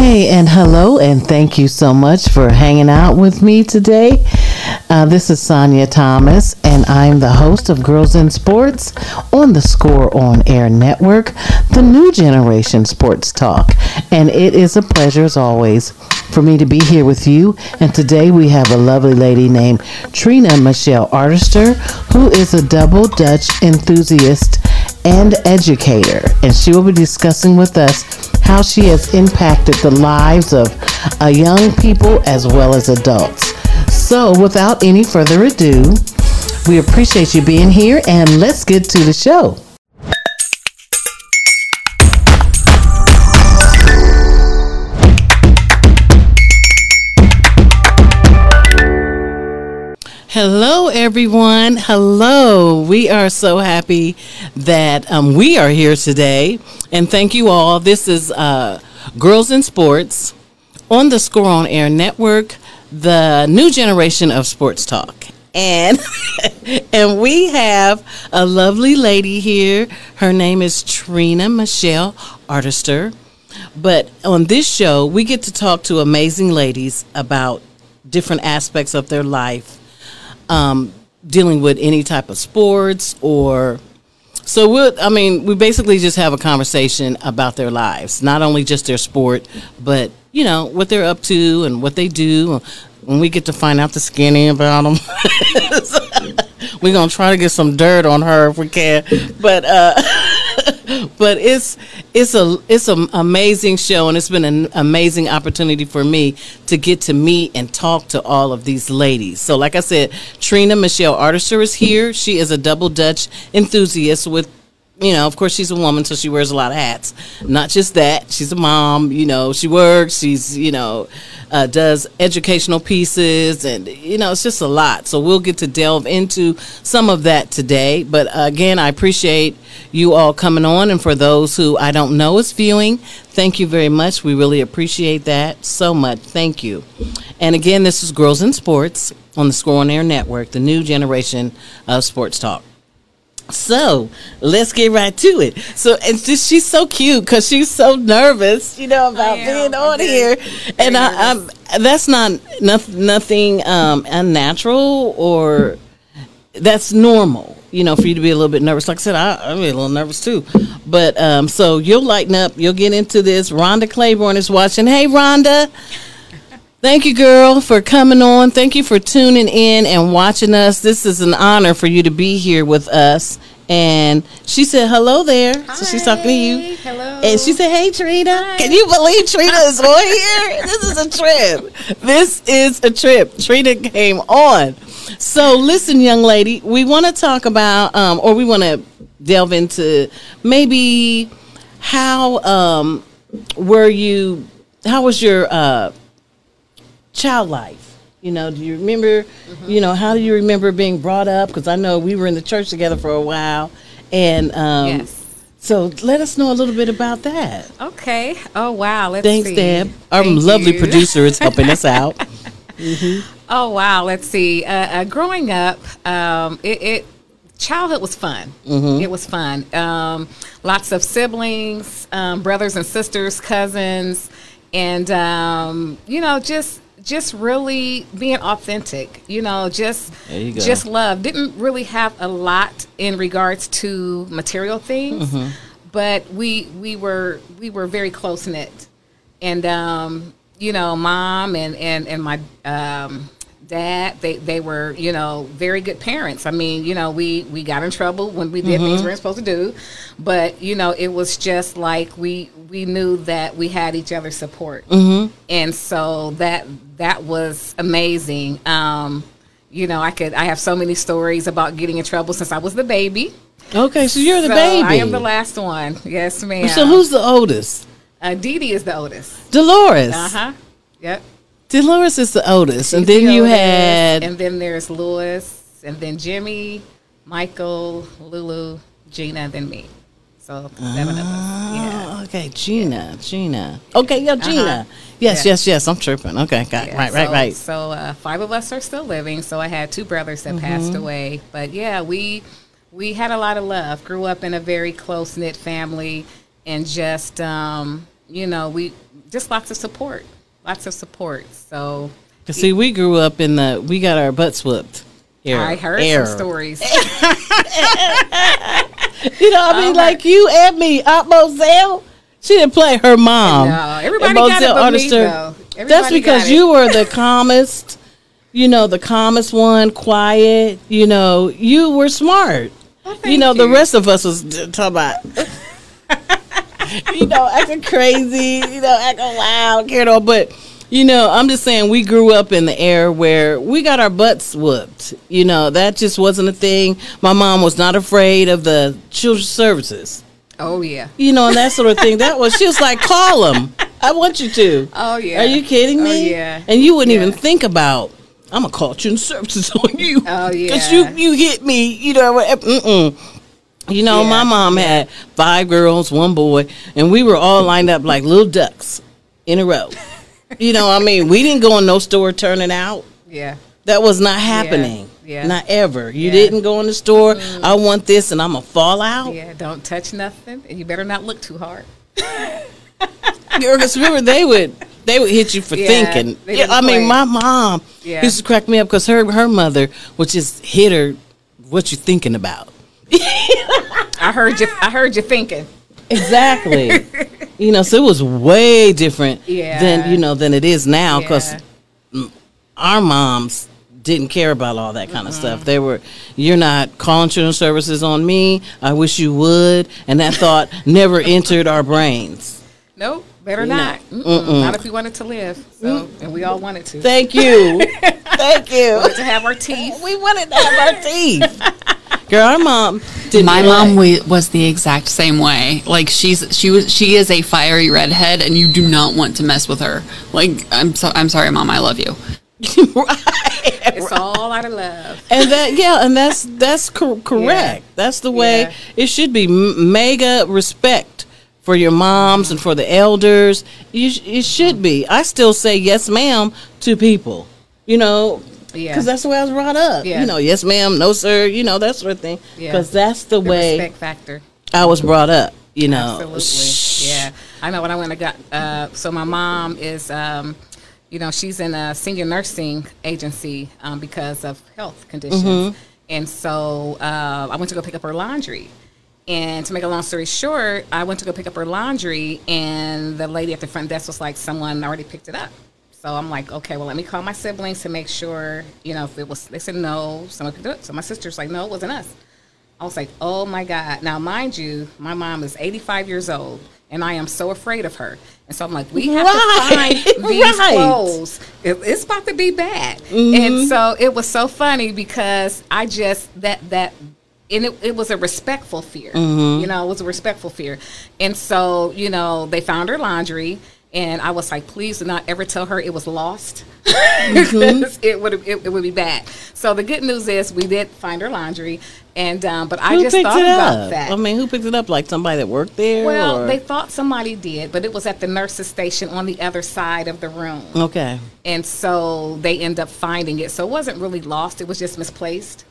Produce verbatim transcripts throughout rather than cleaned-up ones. Hey, and hello, and thank you so much for hanging out with me today. Uh, this is Sonya Thomas, and I'm the host of Girls in Sports on the Score On Air Network, the new generation sports talk. And it is a pleasure, as always, for me to be here with you. And today we have a lovely lady named Trina Michelle Artister, who is a double Dutch enthusiast and educator, and she will be discussing with us how she has impacted the lives of uh, young people as well as adults. So without any further ado, we appreciate you being here, and let's get to the show. Hello, everyone. Hello. We are so happy that um, we are here today. And thank you all. This is uh, Girls in Sports on the Score On Air Network, the new generation of sports talk. And and we have a lovely lady here. Her name is Trina Michelle Artister. But on this show, we get to talk to amazing ladies about different aspects of their life. Um, dealing with any type of sports or so we'll I mean we basically just have a conversation about their lives, not only just their sport, but you know what they're up to and what they do. When we get to find out the skinny about them, so, we're gonna try to get some dirt on her if we can, but uh, but it's it's a it's an amazing show, and it's been an amazing opportunity for me to get to meet and talk to all of these ladies. So like I said, Trina Michelle Artister is here. She is a double Dutch enthusiast with, you know, of course she's a woman, so she wears a lot of hats. Not just that, she's a mom, you know, she works, she's, you know, uh, does educational pieces, and, you know, it's just a lot. So we'll get to delve into some of that today. But again, I appreciate you all coming on. And for those who I don't know is viewing, thank you very much. We really appreciate that so much. Thank you. And again, this is Girls in Sports on the Score On Air Network, the new generation of sports talk. So let's get right to it. So and just, she's so cute because she's so nervous, you know, about being on here, and I, I'm that's not nothing, nothing um, unnatural, or that's normal, you know, for you to be a little bit nervous. Like I said, I, I'm a little nervous too, but um, so you'll lighten up, you'll get into this. Rhonda Claiborne is watching. Hey, Rhonda. Thank you, girl, for coming on. Thank you for tuning in and watching us. This is an honor for you to be here with us. And she said, hello there. Hi. So she's talking to you. Hello. And she said, hey, Trina. Hi. Can you believe Trina is on here? This is a trip. This is a trip. Trina came on. So listen, young lady, we want to talk about, um, or we want to delve into maybe how um, were you, how was your, uh, child life, you know, do you remember, mm-hmm. you know, how do you remember being brought up? Because I know we were in the church together for a while, and um, yes. so let us know a little bit about that. Okay. Oh, wow. Let's Thanks, see. Deb. Our Thank lovely you. Producer is helping us out. Mm-hmm. Oh, wow. Let's see. Uh, uh, growing up, um, it, it childhood was fun. Mm-hmm. It was fun. Um, lots of siblings, um, brothers and sisters, cousins, and, um, you know, just just really being authentic, you know, just you just love. Didn't really have a lot in regards to material things, mm-hmm. but we we were we were very close knit, and um, you know, mom and and and my um, dad, they they were, you know, very good parents. I mean, you know, we we got in trouble when we did mm-hmm. things we weren't supposed to do, but you know, it was just like we we knew that we had each other's support, mm-hmm. and so that. That was amazing. Um, you know, I could. I have so many stories about getting in trouble since I was the baby. Okay, so you're the so baby. I am the last one. Yes, ma'am. So who's the oldest? Uh, Dee Dee is the oldest. Dolores. Uh huh. Yep. Dolores is the oldest, She's and then the you oldest. Had, and then there's Louis, and then Jimmy, Michael, Lulu, Gina, and then me. So seven of us. Yeah. Okay, Gina, Gina. Okay, yo, Gina. Uh-huh. Yes, yeah. yes, yes. I'm tripping. Okay, got yeah, right, so, right, right. So uh, five of us are still living. So I had two brothers that mm-hmm. passed away. But yeah, we we had a lot of love. Grew up in a very close knit family, and just um, you know, we just lots of support, lots of support. So, it, see, we grew up in the we got our butts whooped. Era. I heard Era. some stories. You know, I mean, oh, like you and me, Aunt Moselle. She didn't play her mom. No, everybody got it but me, though. Everybody That's because you were the calmest, you know, the calmest one, quiet. You know, you were smart. Well, you know, you. the rest of us was talking about, you know, acting crazy, you know, acting loud, you know. But, you know, I'm just saying we grew up in the era where we got our butts whooped. You know, that just wasn't a thing. My mom was not afraid of the children's services. Oh, yeah. You know, and that sort of thing. That was, she was like, call them. I want you to. Oh, yeah. Are you kidding me? Oh, yeah. And you wouldn't yeah. even think about, I'm going to call children's services on you. Oh, yeah. Because you, you hit me. You know, mm-mm. You know, yeah. my mom yeah. had five girls, one boy, and we were all lined up like little ducks in a row. You know, I mean, we didn't go in no store turning out. Yeah. That was not happening. Yeah. Yeah. Not ever. You yeah. didn't go in the store. Mm-hmm. I want this, and I'm gonna fall out. Yeah, don't touch nothing, and you better not look too hard. Because remember, they would they would hit you for yeah, thinking. Yeah, I play. mean, my mom yeah. used to crack me up because her her mother would just hit her. What you thinking about? I heard you. I heard you thinking. Exactly. You know, so it was way different yeah. than you know than it is now because yeah. our moms didn't care about all that kind mm-hmm. of stuff. They were, you're not calling children's services on me. I wish you would. And that thought never entered our brains. Nope, better you not. Mm-mm. Mm-mm. Not if we wanted to live. So, mm-mm. And we all wanted to. Thank you. Thank you. We wanted to have our teeth. We wanted to have our teeth. Girl, our mom didn't. My mom we, was the exact same way. Like, she's she was she is a fiery redhead, and you do not want to mess with her. Like, I'm so I'm sorry, Mom. I love you. Right. It's right. all out of love, and that yeah, and that's that's cor- correct. Yeah. That's the way yeah. it should be. M- mega respect for your moms mm-hmm. and for the elders. You sh- it should be. I still say yes, ma'am, to people. You know, because yeah. that's the way I was brought up. Yeah. You know, yes, ma'am, no, sir. You know that sort of thing. Because yeah. that's the, the way respect factor. I was brought up. You know, absolutely. Shh. Yeah, I know when I went and got. Uh, so my mom is. Um, You know, she's in a senior nursing agency um, because of health conditions. Mm-hmm. And so uh, I went to go pick up her laundry. And to make a long story short, I went to go pick up her laundry, and the lady at the front desk was like, someone already picked it up. So I'm like, okay, well, let me call my siblings to make sure, you know, if it was, they said, no, someone picked it up. So my sister's like, no, it wasn't us. I was like, oh, my God. Now, mind you, my mom is eighty-five years old. And I am so afraid of her. And so I'm like, we have right. to find these right. clothes. It, it's about to be bad. Mm-hmm. And so it was so funny because I just, that, that, and it, it was a respectful fear. Mm-hmm. You know, it was a respectful fear. And so, you know, they found her laundry. And I was like, please do not ever tell her it was lost. Mm-hmm. it would it, it would be bad. So the good news is we did find her laundry. And um, but I who just thought about up? that. I mean, who picked it up? Like somebody that worked there? Well, or? They thought somebody did, but it was at the nurse's station on the other side of the room. Okay. And so they end up finding it. So it wasn't really lost. It was just misplaced.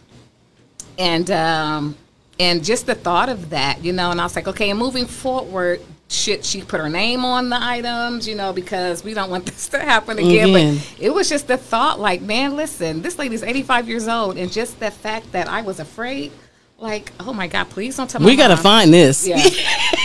And um, and just the thought of that, you know, and I was like, okay, and moving forward, should she put her name on the items, you know, because we don't want this to happen again. again. But it was just the thought, like, man, listen, this lady's eighty-five years old, and just the fact that I was afraid, like, oh, my God, please don't tell me. We got to find this. Yeah.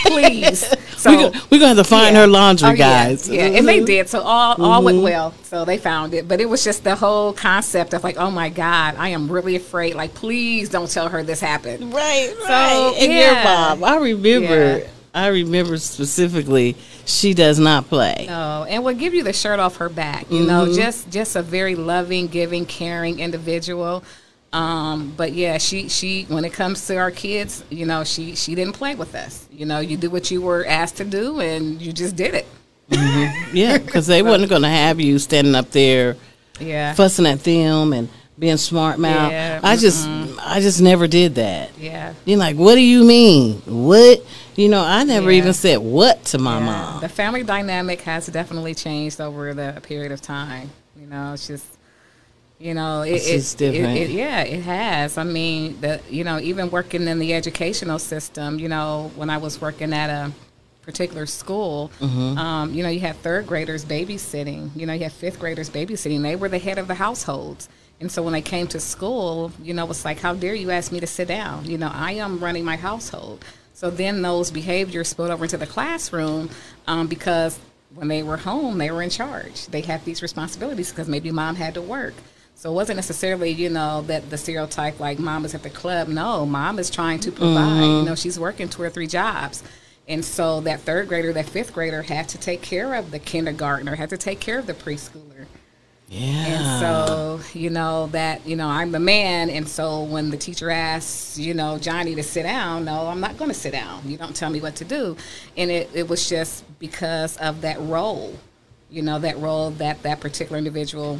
Please. So, we're going to have to find yeah. her laundry, oh, guys. Yeah, yeah. Mm-hmm. And they did, so all, mm-hmm. all went well. So they found it. But it was just the whole concept of, like, oh, my God, I am really afraid. Like, please don't tell her this happened. Right, so, right. And yeah. your mom, I remember yeah. I remember specifically, she does not play. No, and would give you the shirt off her back. You mm-hmm. know, just just a very loving, giving, caring individual. Um, but yeah, she she when it comes to our kids, you know, she she didn't play with us. You know, you do what you were asked to do, and you just did it. Mm-hmm. Yeah, because they so, wasn't going to have you standing up there, yeah, fussing at them and being smart mouth. Yeah, I mm-hmm. just I just never did that. Yeah, you're like, what do you mean? What? You know, I never yeah. even said what to my yeah. mom. The family dynamic has definitely changed over the period of time. You know, it's just, you know, it, it's, it's different. It, it, yeah, it has. I mean, the you know, even working in the educational system, you know, when I was working at a particular school, mm-hmm. um, you know, you had third graders babysitting, you know, you had fifth graders babysitting. They were the head of the households. And so when they came to school, you know, it's like, how dare you ask me to sit down? You know, I am running my household. So then those behaviors spilled over into the classroom um, because when they were home, they were in charge. They had these responsibilities because maybe mom had to work. So it wasn't necessarily, you know, that the stereotype like mom is at the club. No, mom is trying to provide. Mm-hmm. You know, she's working two or three jobs. And so that third grader, that fifth grader had to take care of the kindergartner, had to take care of the preschooler. Yeah. And so, you know, that, you know, I'm the man. And so when the teacher asks, you know, Johnny to sit down, no, I'm not going to sit down. You don't tell me what to do. And it, it was just because of that role, you know, that role that that particular individual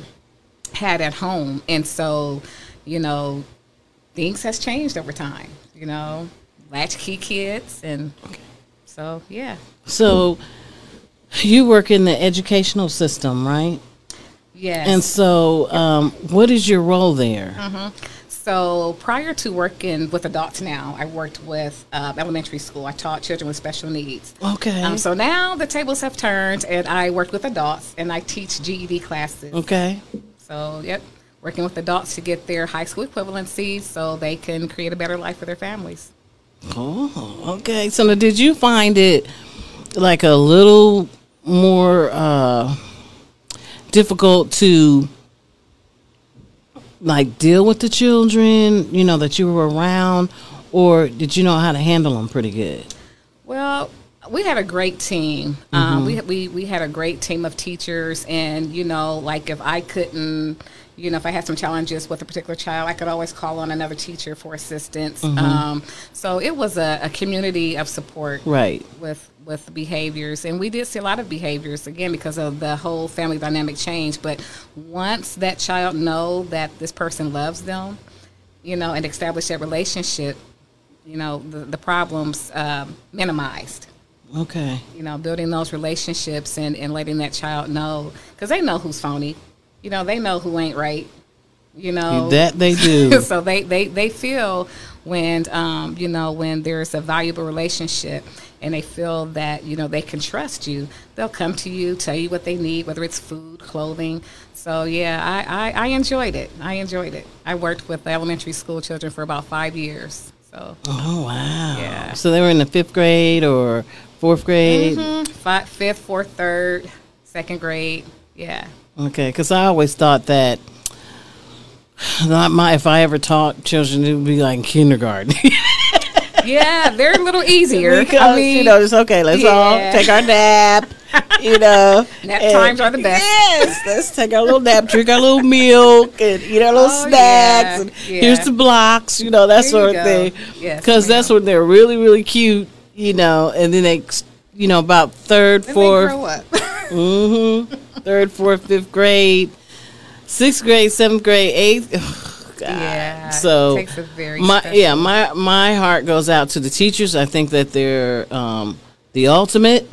had at home. And so, you know, things has changed over time, you know, latchkey kids. And okay. So, yeah. So you work in the educational system, right? Yes. And so um, what is your role there? Mm-hmm. So prior to working with adults now, I worked with uh, elementary school. I taught children with special needs. Okay. Um, so now the tables have turned, and I work with adults, and I teach G E D classes. Okay. So, yep, working with adults to get their high school equivalency so they can create a better life for their families. Oh, okay. So now did you find it like a little more uh, difficult to like deal with the children, you know, that you were around, or did you know how to handle them pretty good? Well, we had a great team. Mm-hmm. Um, we, we we had a great team of teachers, and, you know, like if I couldn't, you know, if I had some challenges with a particular child, I could always call on another teacher for assistance. Mm-hmm. Um, so it was a, a community of support, right, with with behaviors. And we did see a lot of behaviors, again, because of the whole family dynamic change. But once that child knows that this person loves them, you know, and establish that relationship, you know, the, the problems um, minimized. Okay. You know, building those relationships and, and letting that child know, because they know who's phony. You know, they know who ain't right. You know. That they do. So they, they, they feel when, um, you know, when there's a valuable relationship and they feel that, you know, they can trust you, they'll come to you, tell you what they need, whether it's food, clothing. So, yeah, I, I, I enjoyed it. I enjoyed it. I worked with elementary school children for about five years. So. Oh, wow. Yeah. So they were in the fifth grade or fourth grade? Mm-hmm. Five, fifth, fourth, third, second grade. Yeah. Okay, because I always thought that not my, if I ever taught children, it would be like kindergarten. Yeah, they're a little easier. Because, I mean, you know, it's okay, let's yeah. all take our nap, you know. Nap and, times are the best. Yes, let's take our little nap, drink our little milk, and eat our little oh, snacks. Yeah, and yeah. Here's the blocks, you know, that there sort of thing. Because yes, that's when they're really, really cute, you know, and then they, you know, about third, then fourth. They grow up. Mm-hmm. Third, fourth, fifth grade, sixth grade, seventh grade, eighth. Oh, God. Yeah, so it takes a very my special. yeah my my heart goes out to the teachers. I think that they're um, the ultimate,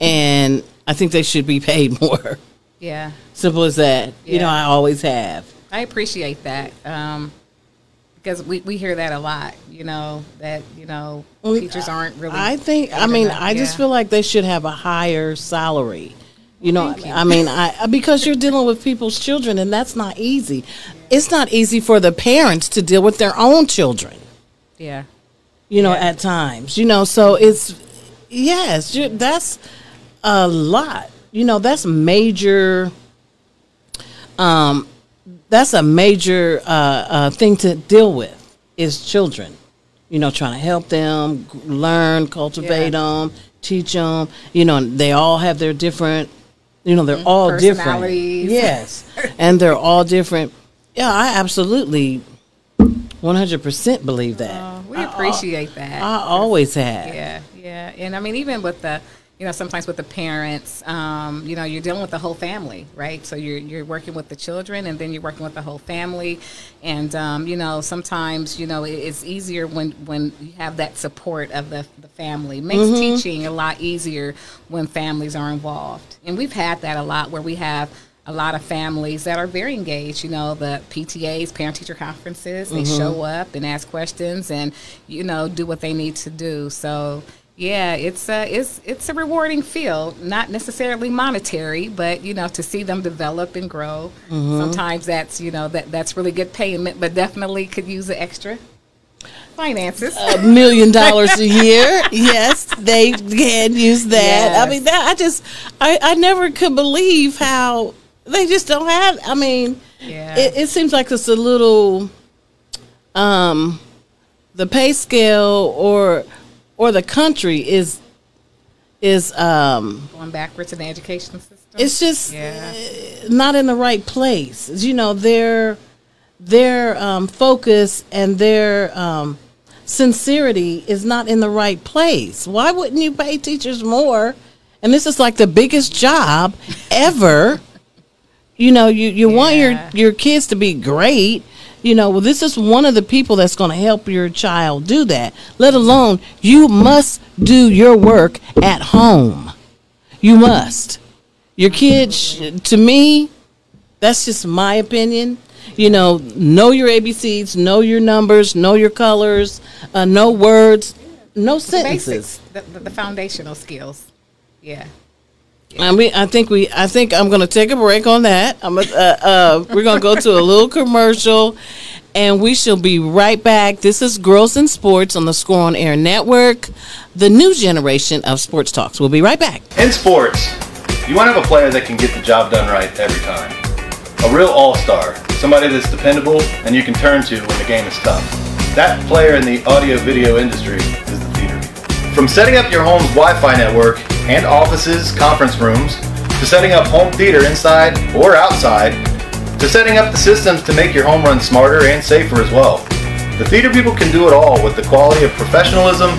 and I think they should be paid more. Yeah, simple as that. Yeah. You know, I always have. I appreciate that um, because we, we hear that a lot. You know that you know we, teachers aren't really. I think. I mean, enough. I yeah. just feel like they should have a higher salary. You know, you. I mean, I because you're dealing with people's children, and that's not easy. It's not easy for the parents to deal with their own children. Yeah. You know, yeah. at times, you know, so it's, yes, you, that's a lot. You know, that's major, um, that's a major uh, uh, thing to deal with is children. You know, trying to help them, learn, cultivate yeah. them, teach them. You know, they all have their different. You know, they're all different. Yes. And they're all different. Yeah, I absolutely one hundred percent believe that. Oh, we appreciate I, that. I always have. Yeah, yeah. And, I mean, even with the, you know, sometimes with the parents, um, you know, you're dealing with the whole family, right? So you're you're working with the children, and then you're working with the whole family. And, um, you know, sometimes, you know, it's easier when, when you have that support of the, the family. It makes mm-hmm. teaching a lot easier when families are involved. And we've had that a lot where we have a lot of families that are very engaged, you know, the P T As, parent-teacher conferences, they mm-hmm. show up and ask questions and, you know, do what they need to do. So Yeah, it's a, it's it's a rewarding feel, not necessarily monetary, but, you know, to see them develop and grow. Mm-hmm. Sometimes that's, you know, that that's really good payment, but definitely could use the extra finances. A million dollars a year. Yes, they can use that. Yes. I mean, that, I just, I, I never could believe how they just don't have, I mean, yeah. it, it seems like it's a little, um, the pay scale or... or the country is is um, going backwards in the education system. It's just yeah. not in the right place. You know, their their um, focus and their um, sincerity is not in the right place. Why wouldn't you pay teachers more? And this is like the biggest job ever. You know, you, you yeah. want your, your kids to be great. You know, well, this is one of the people that's going to help your child do that, let alone you must do your work at home. You must. Your kids, to me, that's just my opinion. You know, know your A B Cs, know your numbers, know your colors, uh, know words, know sentences. The basics, the, the foundational skills. Yeah. I mean, I think we. I think I'm going to take a break on that. I'm. A, uh, uh, we're going to go to a little commercial, and we shall be right back. This is Girls in Sports on the Score On Air Network, the new generation of sports talks. We'll be right back. In sports, you want to have a player that can get the job done right every time. A real all-star, somebody that's dependable and you can turn to when the game is tough. That player in the audio-video industry is the theater. From setting up your home's Wi-Fi network and offices, conference rooms, to setting up home theater inside or outside, to setting up the systems to make your home run smarter and safer as well. The theater people can do it all with the quality of professionalism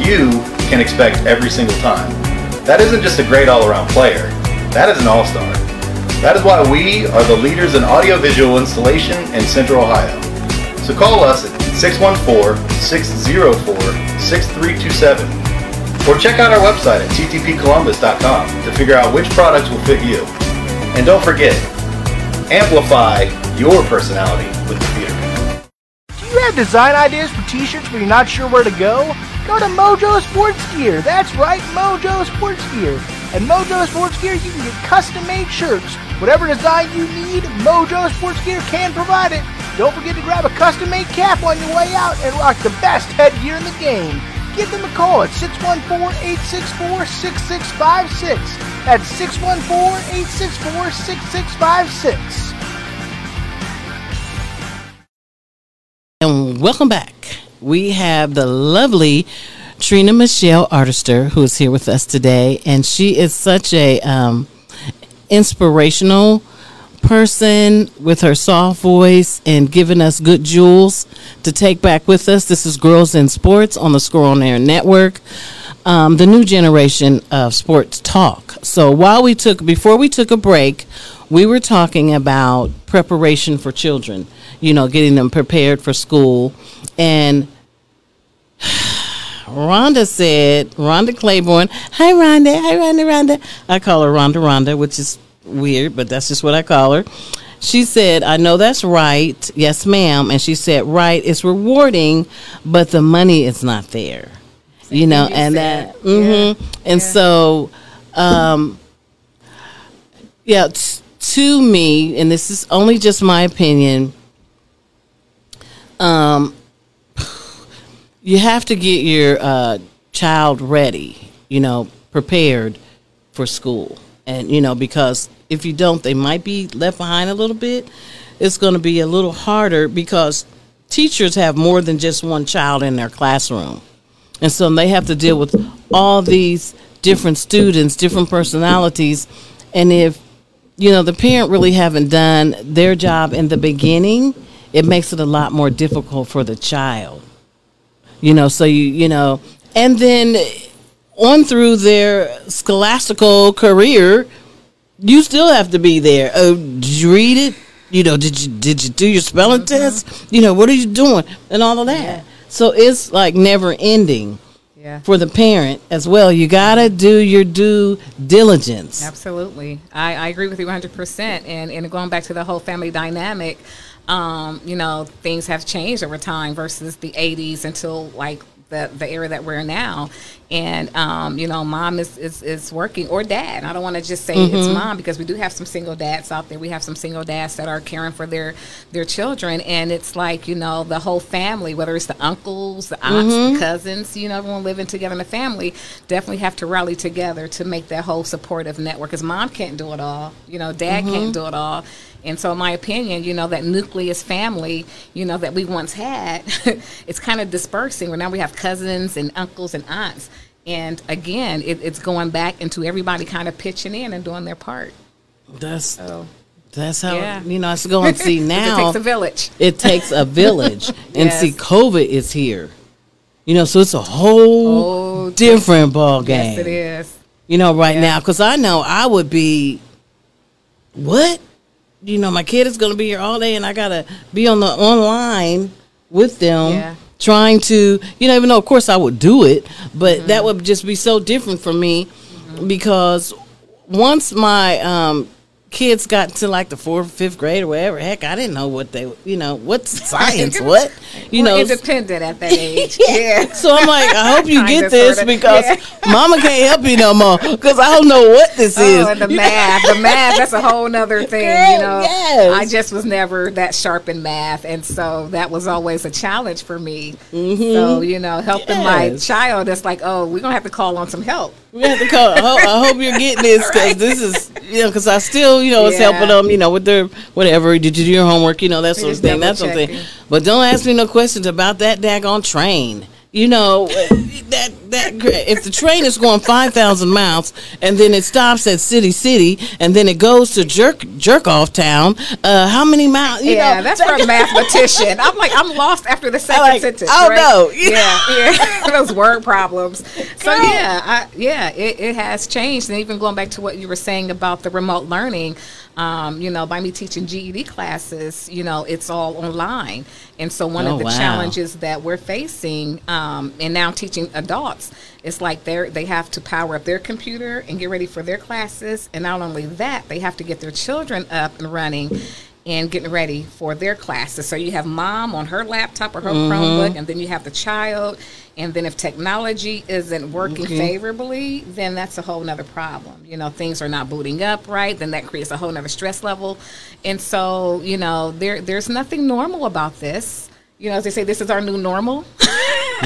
you can expect every single time. That isn't just a great all-around player. That is an all-star. That is why we are the leaders in audiovisual installation in Central Ohio. So call us at six one four, six zero four, six three two seven. Or check out our website at t t p columbus dot com to figure out which products will fit you. And don't forget, amplify your personality with the theater. Do you have design ideas for t-shirts but you're not sure where to go? Go to Mojo Sports Gear. That's right, Mojo Sports Gear. At Mojo Sports Gear, you can get custom-made shirts. Whatever design you need, Mojo Sports Gear can provide it. Don't forget to grab a custom-made cap on your way out and rock the best headgear in the game. Give them a call at six one four, eight six four, six six five six. That's six one four, eight six four, six six five six. And welcome back. We have the lovely Trina Michelle Artister, who is here with us today. And she is such a um, inspirational person with her soft voice and giving us good jewels to take back with us. This is Girls in Sports on the Score On Air Network, um, the new generation of sports talk. So while we took, before we took a break, we were talking about preparation for children, you know, getting them prepared for school. And Rhonda said, Rhonda Claiborne, hi Rhonda, hi Rhonda, Rhonda. I call her Rhonda Rhonda, which is weird, but that's just what I call her. She said, I know that's right. Yes, ma'am. And she said, right, it's rewarding, but the money is not there. Same, you know, you and that, mm-hmm. yeah. and yeah. so, um, yeah, t- to me, and this is only just my opinion, um, you have to get your uh, child ready, you know, prepared for school. And, you know, because if you don't, they might be left behind a little bit. It's going to be a little harder because teachers have more than just one child in their classroom. And so they have to deal with all these different students, different personalities. And if, you know, the parent really haven't done their job in the beginning, it makes it a lot more difficult for the child. You know, so, you, you know, and then on through their scholastical career, you still have to be there. Oh, did you read it? You know, did you did you do your spelling mm-hmm. test? You know, what are you doing? And all of that. Yeah. So it's like never ending yeah. for the parent as well. You got to do your due diligence. Absolutely. I, I agree with you one hundred percent. And, and going back to the whole family dynamic, um, you know, things have changed over time versus the eighties until like the, the era that we're in now. And, um, you know, mom is, is, is working, or dad. And I don't want to just say mm-hmm. it's mom, because we do have some single dads out there. We have some single dads that are caring for their, their children. And it's like, you know, the whole family, whether it's the uncles, the aunts, mm-hmm. the cousins, you know, everyone living together in the family, definitely have to rally together to make that whole supportive network. Because mom can't do it all. You know, dad mm-hmm. can't do it all. And so in my opinion, you know, that nucleus family, you know, that we once had, it's kind of dispersing. Where now we have cousins and uncles and aunts. And again, it, it's going back into everybody kind of pitching in and doing their part. That's so, that's how, yeah. you know, I should go and see now. It takes a village. It takes a village. And yes. see, COVID is here. You know, so it's a whole oh, different ball game. Yes, it is. You know, right yeah. now. Because I know I would be, what? You know, my kid is going to be here all day, and I got to be on the online with them yeah. trying to, you know, even though, of course, I would do it, but mm-hmm. that would just be so different for me mm-hmm. because once my um, kids got to, like, the fourth or fifth grade or whatever, heck, I didn't know what they, you know, what's science, what? You We're know, independent at that age. yeah. yeah. So I'm like, I hope you get this because yeah. mama can't help you no more because I don't know what this oh, is. Oh, the you math. Know? The math, that's a whole nother thing, Girl, you know. Yes. I just was never that sharp in math, and so that was always a challenge for me. Mm-hmm. So, you know, helping yes. my child, it's like, oh, we're going to have to call on some help. We have to call. I hope you're getting this because right. this is, you know, because I still, you know, it's yeah. helping them, you know, with their whatever. Did you do your homework? You know, that sort of thing. That sort of thing. But don't ask me no questions about that daggone train. You know, that that if the train is going five thousand miles and then it stops at City City and then it goes to Jerk Jerk Off Town, uh, how many miles? You yeah, know, that's for a mathematician. I'm like, I'm lost after the second like, sentence. Oh right? no, yeah, yeah, those word problems. Girl. So yeah, I, yeah, it, it has changed, and even going back to what you were saying about the remote learning. Um, you know, by me teaching G E D classes, you know, it's all online. And so one oh, of the wow. challenges that we're facing, um, and now teaching adults, it's like they they have to power up their computer and get ready for their classes. And not only that, they have to get their children up and running and getting ready for their classes. So you have mom on her laptop or her mm-hmm. Chromebook, and then you have the child. And then if technology isn't working okay. favorably, then that's a whole nother problem. You know, things are not booting up right. Then that creates a whole nother stress level. And so, you know, there there's nothing normal about this. You know, as they say, this is our new normal.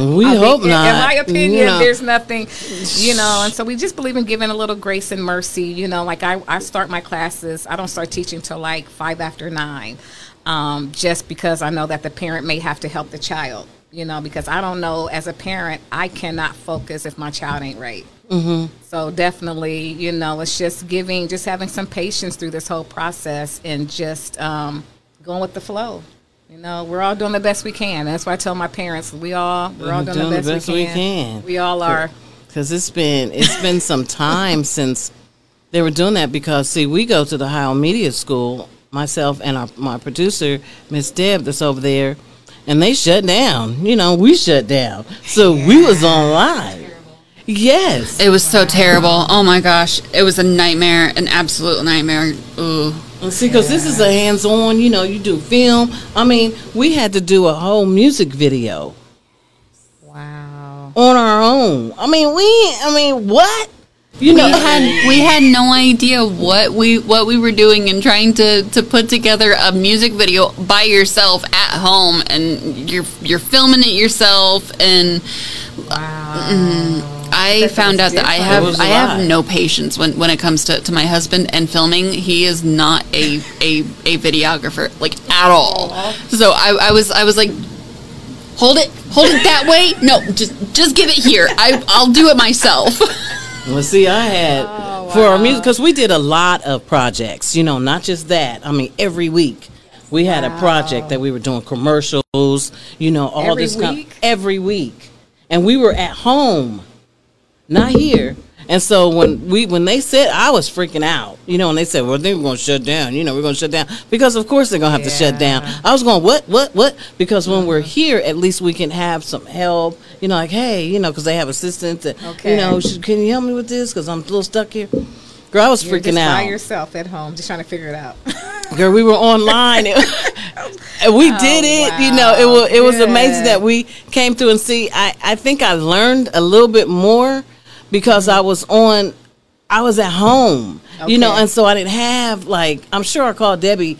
We I hope think, not. In my opinion, you know. There's nothing, you know, and so we just believe in giving a little grace and mercy. You know, like I, I start my classes. I don't start teaching till like five after nine, um, just because I know that the parent may have to help the child. You know, because I don't know, as a parent, I cannot focus if my child ain't right. Mm-hmm. So definitely, you know, it's just giving, just having some patience through this whole process and just um, going with the flow. You know, we're all doing the best we can. That's why I tell my parents, we all, we're all doing, doing the best, the best we, can. we can. We all are. Because it's been, it's been some time since they were doing that because, see, we go to the Ohio Media School, myself and our, my producer, Miss Deb, that's over there. And they shut down. You know, we shut down. So yeah. we was online. It was yes. It was so terrible. Oh, my gosh. It was a nightmare, an absolute nightmare. Ooh. See, because yeah. this is a hands-on, you know, you do film. I mean, we had to do a whole music video. Wow. On our own. I mean, we, I mean, what? You know, we had we had no idea what we what we were doing and trying to, to put together a music video by yourself at home, and you're you're filming it yourself, and wow. mm, I that found out different. that I have I have no patience when, when it comes to, to my husband and filming. He is not a, a, a videographer, like, at all. So I, I was I was like, hold it hold it that way. No, just just give it here. I I'll do it myself. Well, see, I had, oh, wow. for our music, because we did a lot of projects, you know, not just that. I mean, every week we had wow. a project that we were doing commercials, you know, all every this stuff. Week? Every week. And we were at home, not here. And so when we when they said, I was freaking out, you know, and they said, well, they're going to shut down, you know, we're going to shut down. Because, of course, they're going to have yeah. to shut down. I was going, what, what, what? Because mm-hmm. when we're here, at least we can have some help, you know, like, hey, you know, because they have assistants. That, okay. You know, can you help me with this? Because I'm a little stuck here. Girl, I was You're freaking just out. By yourself at home, just trying to figure it out. Girl, we were online. We oh, did it. Wow. You know, it was, it Good. was amazing that we came through and see. I, I think I learned a little bit more because mm-hmm. I was on, I was at home, okay. you know, and so I didn't have, like, I'm sure I called Debbie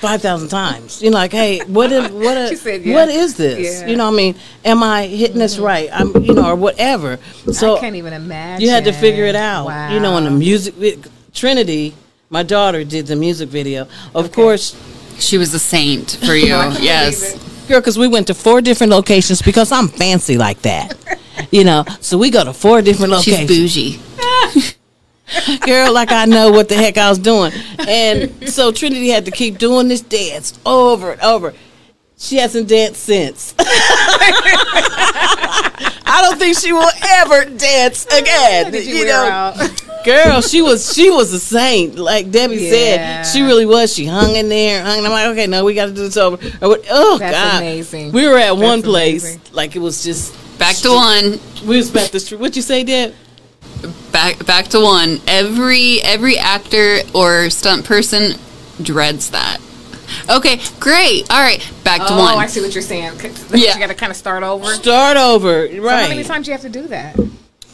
five thousand times. You know, like, hey, what is, what, a, said, yeah. what is this? Yeah. You know what I mean? Am I hitting this right? I'm, you know, or whatever. So I can't even imagine. You had to figure it out. Wow. You know, and the music, it, Trinity, my daughter, did the music video. Of okay. course. She was a saint for you. Yes. Girl, because we went to four different locations because I'm fancy like that. You know, so we go to four different locations. She's bougie. Girl, like I know what the heck I was doing. And so Trinity had to keep doing this dance over and over. She hasn't danced since. I don't think she will ever dance again. Did you you know, out? Girl, she was she was a saint. Like Debbie yeah. said, she really was. She hung in there. Hung, and I'm like, okay, no, we got to do this over. Oh, That's God. amazing. We were at That's one place. Amazing. Like, it was just. Back to one. We was back to street. What'd you say, Deb? Back back to one. Every every actor or stunt person dreads that. Okay, great. All right, back oh, to one. Oh, I see what you're saying. Yeah. You got to kind of start over. Start over, right. So how many times do you have to do that?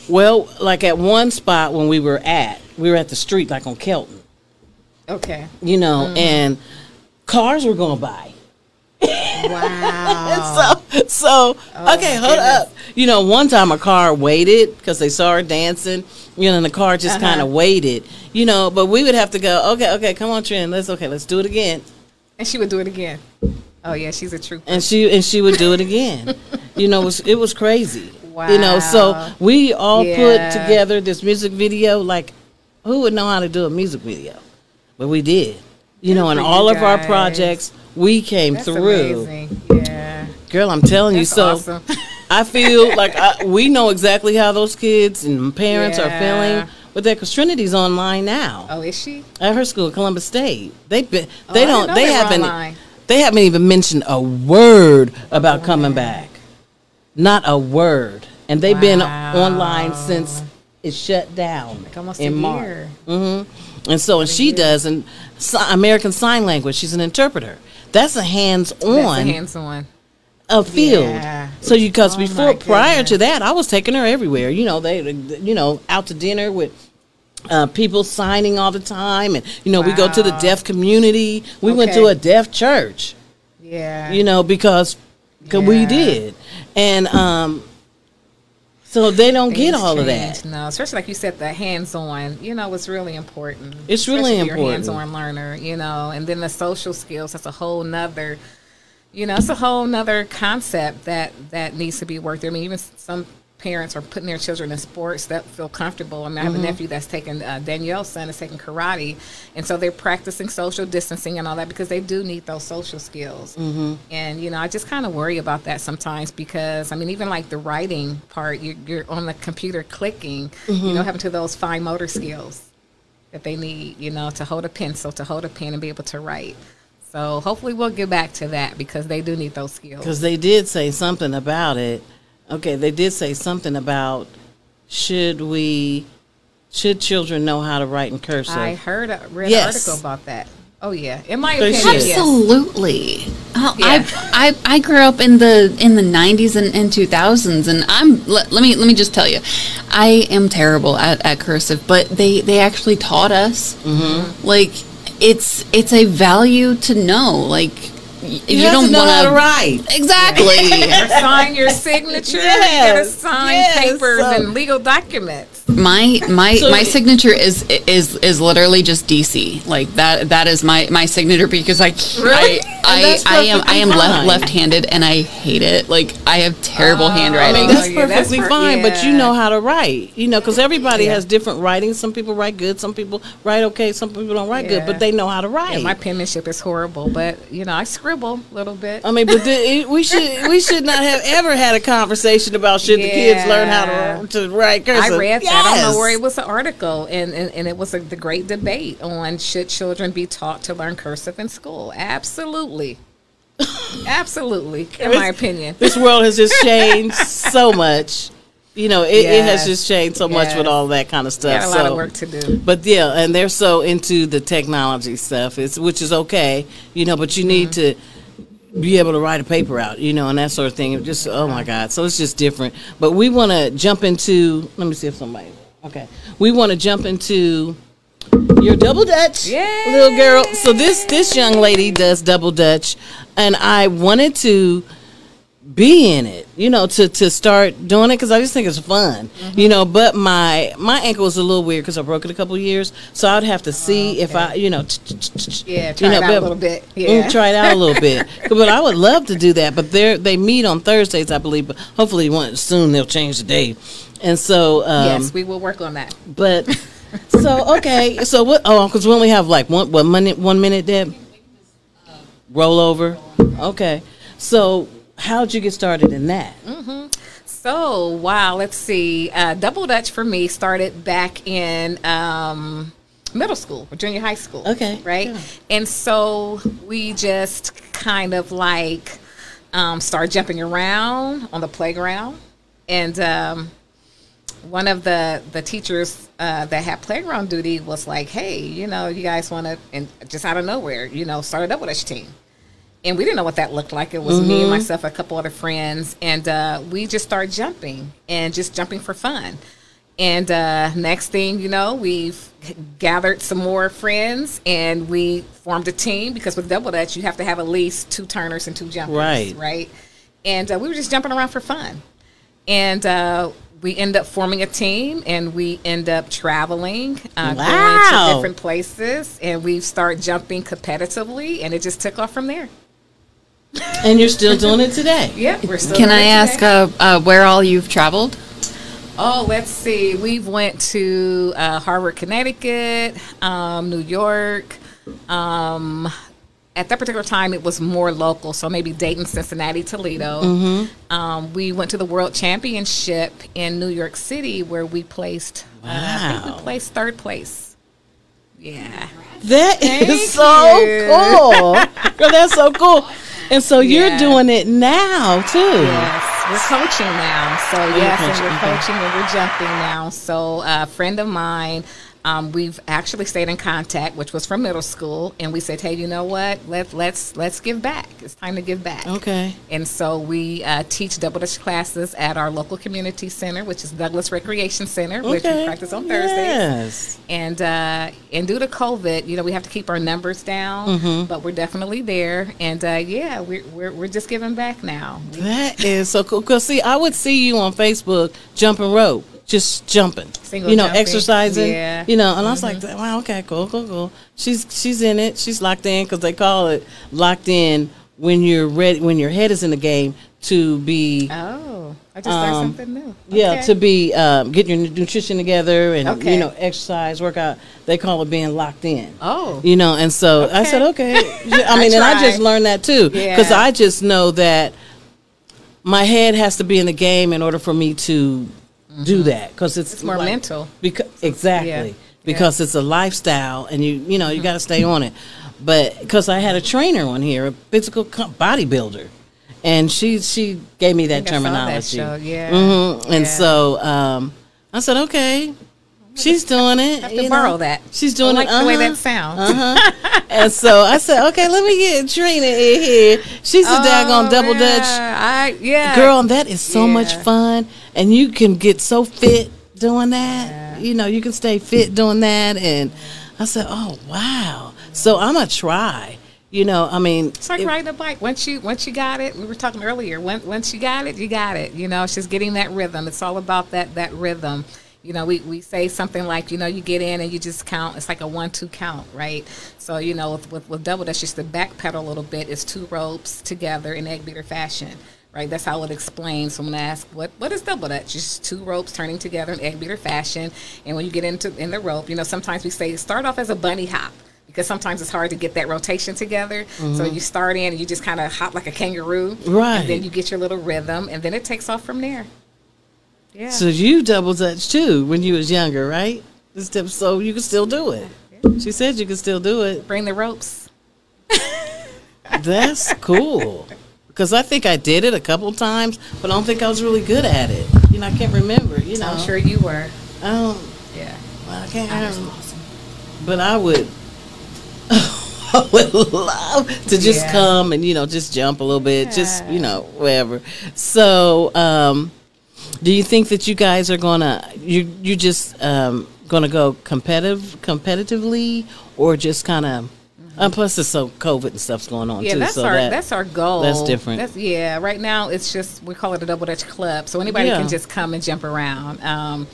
Well, like at one spot when we were at, we were at the street, like on Kelton. Okay. You know, mm. and cars were going by. Wow. so, so oh, okay, hold goodness. up. You know, one time a car waited because they saw her dancing. You know, and the car just uh-huh. kind of waited. You know, but we would have to go, okay, okay, come on, Trin. Let's, okay, let's do it again. And she would do it again. Oh yeah, she's a trooper. And she and she would do it again. You know, it was, it was crazy. Wow. You know, so we all yeah. put together this music video. Like, who would know how to do a music video? But we did. You Good know, in all guys. of our projects, we came That's through. Amazing. Yeah. Girl, I'm telling That's you. So, awesome. I feel like I, we know exactly how those kids and parents yeah. are feeling. But that, because Trinity's online now. Oh, is she? At her school, Columbus State. They've been. They oh, don't. They haven't. Online. They haven't even mentioned a word about oh, coming back. Not a word. And they've wow. been online since it shut down like almost in a March. Year. Mm-hmm. And so, and she year. does an American Sign Language. She's an interpreter. That's a hands-on. That's a hands-on. A field, yeah. so you because oh before prior to that, I was taking her everywhere. You know, they, you know, out to dinner with uh, people signing all the time, and you know, wow. we go to the deaf community. We okay. went to a deaf church, yeah, you know, because yeah. we did, and um, so they don't Things get all change. of that. No, especially like you said, the hands-on. You know, it's really important. It's really important. You're a hands-on learner, you know, and then the social skills. That's a whole nother. You know, it's a whole nother concept that, that needs to be worked. I mean, even some parents are putting their children in sports that feel comfortable. I mean, I have mm-hmm. a nephew that's taking, uh, Danielle's son is taking karate. And so they're practicing social distancing and all that because they do need those social skills. Mm-hmm. And, you know, I just kind of worry about that sometimes because, I mean, even like the writing part, you're, you're on the computer clicking, mm-hmm. you know, having to those fine motor skills that they need, you know, to hold a pencil, to hold a pen and be able to write. So hopefully we'll get back to that because they do need those skills. Because they did say something about it. Okay, they did say something about should we, should children know how to write in cursive? I heard a, read yes. an article about that. Oh yeah, in my they opinion, should. absolutely. Oh, yeah. I I I grew up in the in the nineties and, and two thousands, and I'm let, let me let me just tell you, I am terrible at, at cursive, but they they actually taught us mm-hmm. like. It's it's a value to know, like you, you don't want to write exactly. Yeah. Sign your signature. Yes. You sign yes. papers so. and legal documents. My my so, my signature is is is literally just D C. Like that that is my, my signature because I really? I I, I am I am left left handed and I hate it. Like I have terrible oh, handwriting. That's perfectly yeah, that's per- fine, yeah. but you know how to write. You know, because everybody yeah. has different writing. Some people write good. Some people write okay. Some people don't write yeah. good, but they know how to write. Yeah, my penmanship is horrible, but you know I scribble a little bit. I mean, but the, we should we should not have ever had a conversation about should yeah. the kids learn how to to write cursive. I read yeah. I don't know where it was an article, and, and, and it was a, the great debate on should children be taught to learn cursive in school. Absolutely. Absolutely, in my opinion. This world has just changed so much. You know, it, yes. it has just changed so yes. much with all that kind of stuff. Yeah, a lot so, of work to do. But, yeah, and they're so into the technology stuff, it's, which is okay, you know, but you mm-hmm. need to be able to write a paper out, you know, and that sort of thing. Just, oh my God. So it's just different. But we want to jump into, let me see if somebody, okay. We want to jump into your Double Dutch, yay, little girl. So this, this young lady does Double Dutch, and I wanted to be in it, you know, to, to start doing it because I just think it's fun, mm-hmm, you know. But my my ankle was a little weird because I broke it a couple of years, so I'd have to see, oh, okay, if I, you know, yeah, try you know, it out a little bit, yeah, try it out a little bit. But I would love to do that. But they they meet on Thursdays, I believe. But hopefully, one, soon they'll change the day. And so um, yes, we will work on that. But so okay, so what? Oh, because we only have like one one minute, one minute, Deb. Roll over. Okay, so how'd you get started in that? Mm-hmm. So, wow, let's see. Uh, Double Dutch for me started back in um, middle school or junior high school. Okay. Right? Yeah. And so we just kind of like um, started jumping around on the playground. And um, one of the, the teachers uh, that had playground duty was like, hey, you know, you guys want to, and just out of nowhere, you know, start a Double Dutch team. And we didn't know what that looked like. It was mm-hmm. me and myself, a couple other friends. And uh, we just started jumping and just jumping for fun. And uh, next thing you know, we've gathered some more friends and we formed a team. Because with Double Dutch, you have to have at least two turners and two jumpers. Right. Right? And uh, we were just jumping around for fun. And uh, we end up forming a team and we end up traveling, uh, wow. going to different places. And we start jumping competitively and it just took off from there. And you're still doing it today. Yep, we're still. Can doing I it ask uh, uh, where all you've traveled? Oh, let's see. We went to uh, Harvard, Connecticut, um, New York. Um, at that particular time, it was more local, so maybe Dayton, Cincinnati, Toledo. Mm-hmm. Um, we went to the World Championship in New York City, where we placed. Wow. Uh, I think we placed third place. Yeah, that Thank is so you. Cool. Girl, that's so cool. And so yeah. you're doing it now too. Yes, we're coaching now. So oh, yes, and we're okay. coaching and we're jumping now. So a friend of mine, um, we've actually stayed in contact, which was from middle school, and we said, hey, you know what? Let let's let's give back. It's time to give back. Okay. And so we uh, teach Double Dutch classes at our local community center, which is Douglas Recreation Center, okay. which we practice on Thursdays. Yes. And uh, and due to COVID, you know, we have to keep our numbers down, mm-hmm. but we're definitely there. And uh, yeah, we're, we're we're just giving back now. That is so cool. 'Cause see, I would see you on Facebook jumping rope. Just jumping, Single you know, jumping. Exercising, yeah. you know, and mm-hmm. I was like, wow, okay, cool, cool, cool. She's she's in it. She's locked in because they call it locked in when you're ready, when your head is in the game to be. Oh, I just learned um, something new. Okay. Yeah, to be um, getting your nutrition together and okay. you know, exercise, workout. They call it being locked in. Oh, you know, and so okay. I said, okay. I mean, I and I just learned that too because yeah. I just know that my head has to be in the game in order for me to. Do that because it's, it's more like, mental. Because exactly yeah. because yeah. it's a lifestyle, and you you know you got to stay on it. But because I had a trainer on here, a physical bodybuilder, and she she gave me that terminology. That yeah. Mm-hmm. yeah. And so um, I said, okay, she's doing it. I have to borrow know. That. She's doing I like it. Like the uh-huh. way that sounds. Uh-huh. And so I said, okay, let me get Trina in here. She's a oh, daggone Double yeah. Dutch. I, yeah. Girl, and that is so yeah. much fun. And you can get so fit doing that. Yeah. You know, you can stay fit doing that. And I said, oh, wow. So I'm going to try. You know, I mean. It's like it, riding a bike. Once you once you got it, we were talking earlier, once, once you got it, you got it. You know, it's just getting that rhythm. It's all about that that rhythm. You know, we, we say something like, you know, you get in and you just count. It's like a one-two count, right? So, you know, with, with, with Double Dutch, just the back pedal a little bit. It's two ropes together in egg beater fashion, right? That's how it explains. So I'm going to ask, what, what is Double Dutch? Just two ropes turning together in egg beater fashion. And when you get into in the rope, you know, sometimes we say start off as a bunny hop. Because sometimes it's hard to get that rotation together. Mm-hmm. So you start in and you just kind of hop like a kangaroo. Right. And then you get your little rhythm. And then it takes off from there. Yeah. So you Double Dutch too when you was younger, right? So you can still do it. Yeah. She said you can still do it. Bring the ropes. That's cool. Because I think I did it a couple times, but I don't think I was really good at it. You know, I can't remember, you know. I'm sure you were. I don't. Yeah. Well, I can't I remember. Awesome. But I would. I would love to just yeah. come and, you know, just jump a little bit, yeah. just, you know, whatever. So um, do you think that you guys are going to, you you just um, going to go competitive, competitively or just kind of, and plus, there's so COVID and stuff's going on, yeah, too. Yeah, that's, so that, that's our goal. That's different. That's, yeah, right now it's just, we call it a Double Dutch Club. So anybody yeah. can just come and jump around. Um,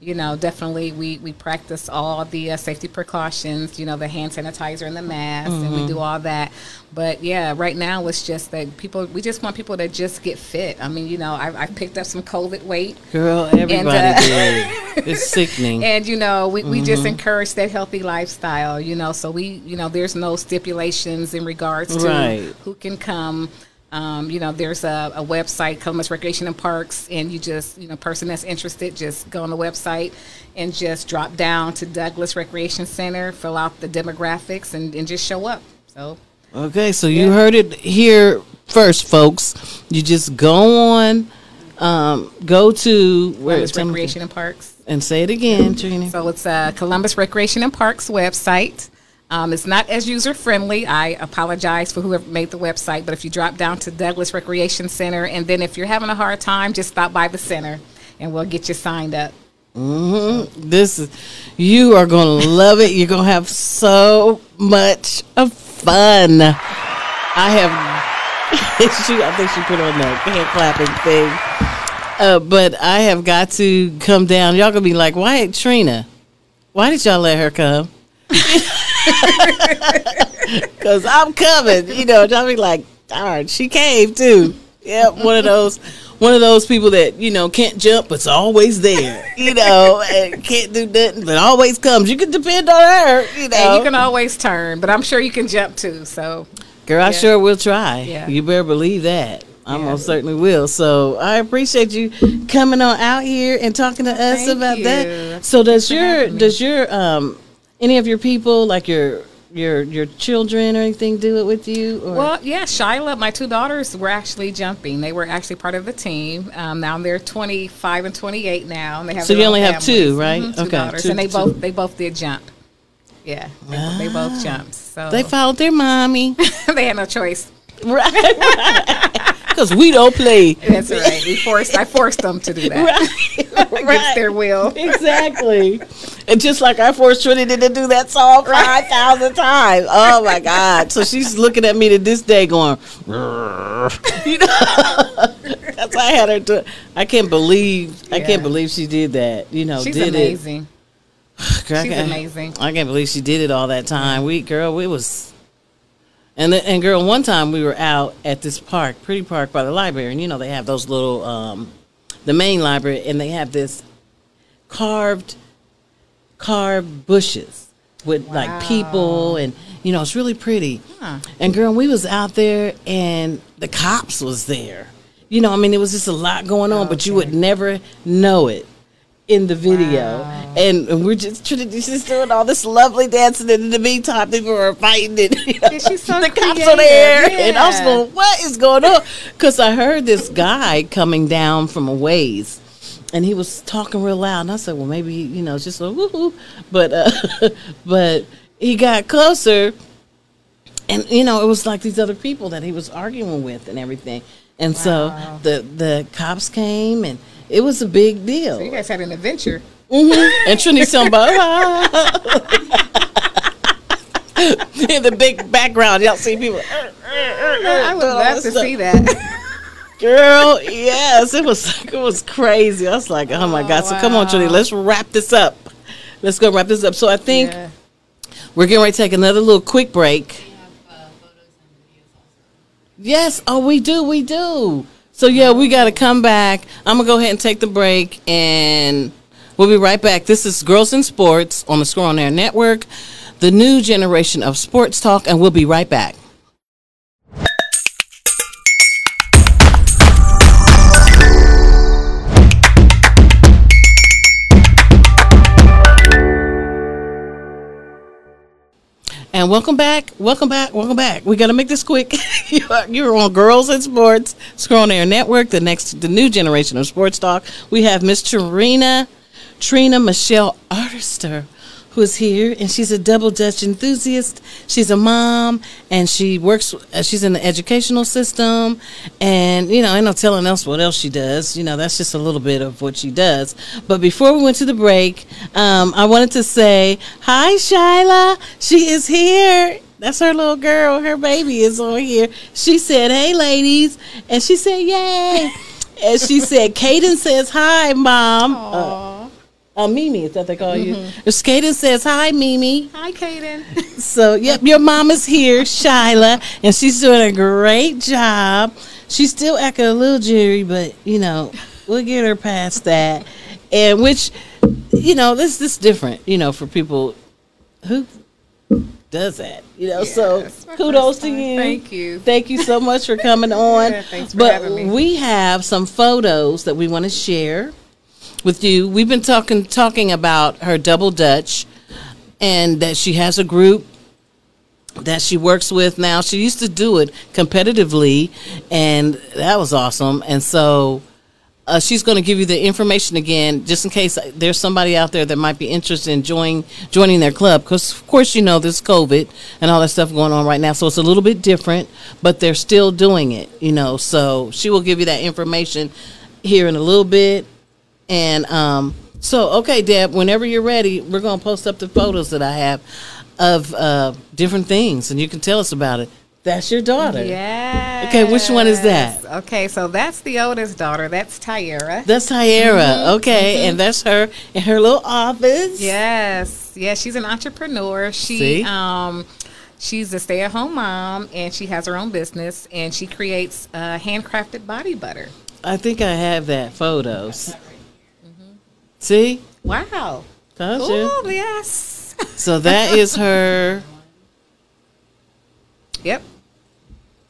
you know, definitely we, we practice all the uh, safety precautions, you know, the hand sanitizer and the mask, mm-hmm. and we do all that. But, yeah, right now it's just that people, we just want people to just get fit. I mean, you know, I, I picked up some COVID weight. Girl, everybody and, uh, did. It's sickening. And, you know, we, mm-hmm. we just encourage that healthy lifestyle, you know. So we, you know, there's no stipulations in regards to right. who can come. Um, you know, there's a, a website, Columbus Recreation and Parks, and you just, you know, person that's interested, just go on the website and just drop down to Douglas Recreation Center, fill out the demographics, and, and just show up. So, okay, so yeah. you heard it here first, folks. You just go on, um, go to Columbus where, Recreation and Parks. And say it again, Trina. So it's uh, Columbus Recreation and Parks website. Um, it's not as user-friendly. I apologize for whoever made the website, but if you drop down to Douglas Recreation Center, and then if you're having a hard time, just stop by the center, and we'll get you signed up. Mm-hmm. This is, you are going to love it. You're going to have so much of fun. I have, she, I think she put on the hand clapping thing, uh, but I have got to come down. Y'all going to be like, why, Trina, why did y'all let her come? Because I'm coming, you know, I'll be like, darn, she came too. Yeah, one of those one of those people that, you know, can't jump but's always there, you know, and can't do nothing but always comes. You can depend on her, you know. And you can always turn, but I'm sure you can jump too, so. Girl, I yeah. sure will try. Yeah. You better believe that. I yeah. most certainly will. So I appreciate you coming on out here and talking to us Thank about you. That. So does your does your um any of your people, like your your your children or anything, do it with you? Or? Well, yeah, Shyla, my two daughters were actually jumping. They were actually part of the team. Um, now they're twenty-five and twenty-eight now. And they have so you only families. Have two, right? Mm-hmm, two okay, daughters, two, and they two. both they both did jump. Yeah, they, wow. they both jumped. So they followed their mommy. They had no choice, right? Because right. we don't play. That's right. We forced. I forced them to do that. Right. Against right. their will. Exactly. And just like I forced Trinity to do that song five thousand times. Oh my God! So she's looking at me to this day, going, you know, that's I had her do. I can't believe, yeah. I can't believe she did that. You know, she's did amazing. It. Girl, she's I amazing. I can't believe she did it all that time. Mm-hmm. We girl, we was, and the, and girl, one time we were out at this park, pretty park by the library, and you know they have those little, um, the main library, and they have this carved. carved bushes with wow. like people, and you know it's really pretty huh. and girl, we was out there and the cops was there, you know I mean it was just a lot going on, okay. but you would never know it in the video. Wow. and, and we're just, just doing all this lovely dancing, and in the meantime people were fighting and, you know, yeah, she's so the creative. Cops on the air yeah. and I was going, what is going on? Because I heard this guy coming down from a ways. And he was talking real loud, and I said, "Well, maybe you know, just a woo-hoo." But uh, but he got closer, and you know, it was like these other people that he was arguing with and everything. And wow. so the the cops came, and it was a big deal. So you guys had an adventure. Mm-hmm. And Trinity Samba in the big background, y'all see people. I would love to see that. Girl, yes, it was it was crazy. I was like, oh, my oh, God. So wow. come on, Trinity, let's wrap this up. Let's go wrap this up. So I think yeah. we're getting ready to take another little quick break. We have uh, photos and videos also. Yes, oh, we do, we do. So, yeah, we got to come back. I'm going to go ahead and take the break, and we'll be right back. This is Girls in Sports on the Score On Air Network, the new generation of sports talk, and we'll be right back. And welcome back, welcome back, welcome back. We got to make this quick. You're on Girls in Sports, Score On Air Network, the next, the new generation of sports talk. We have Miss Trina, Trina Michelle Artister, who is here, and she's a Double Dutch enthusiast. She's a mom, and she works, uh, she's in the educational system, and, you know, ain't no telling else what else she does. You know, that's just a little bit of what she does. But before we went to the break, um, I wanted to say, hi, Shyla. She is here. That's her little girl. Her baby is on here. She said, hey, ladies, and she said, yay. And she said, Kaden says, hi, Mom. Aww. Uh, Uh, Mimi, is that they call you? Mm-hmm. Kaden says, hi, Mimi. Hi, Kaden. So, yep, your mom is here, Shyla, and she's doing a great job. She's still acting a little jittery, but, you know, we'll get her past that. And which, you know, this is different, you know, for people who does that, you know. Yes, so, kudos to you. Thank you. Thank you so much for coming on. Yeah, thanks for but having me. We have some photos that we want to share with you. We've been talking talking about her Double Dutch, and that she has a group that she works with now. She used to do it competitively, and that was awesome. And so uh, she's going to give you the information again, just in case there's somebody out there that might be interested in joining joining their club. Because, of course, you know, there's COVID and all that stuff going on right now, so it's a little bit different, but they're still doing it, you know. So she will give you that information here in a little bit. And um, so, okay, Deb, whenever you're ready, we're going to post up the photos that I have of uh, different things, and you can tell us about it. That's your daughter. Yeah. Okay, which one is that? Okay, so that's the oldest daughter. That's Tyera. That's Tyera. Mm-hmm. Okay, mm-hmm. And that's her in her little office. Yes. Yeah, she's an entrepreneur. She, See? Um, she's a stay-at-home mom, and she has her own business, and she creates uh, handcrafted body butter. I think I have that photos. See? Wow. Oh, yes. So that is her. Yep.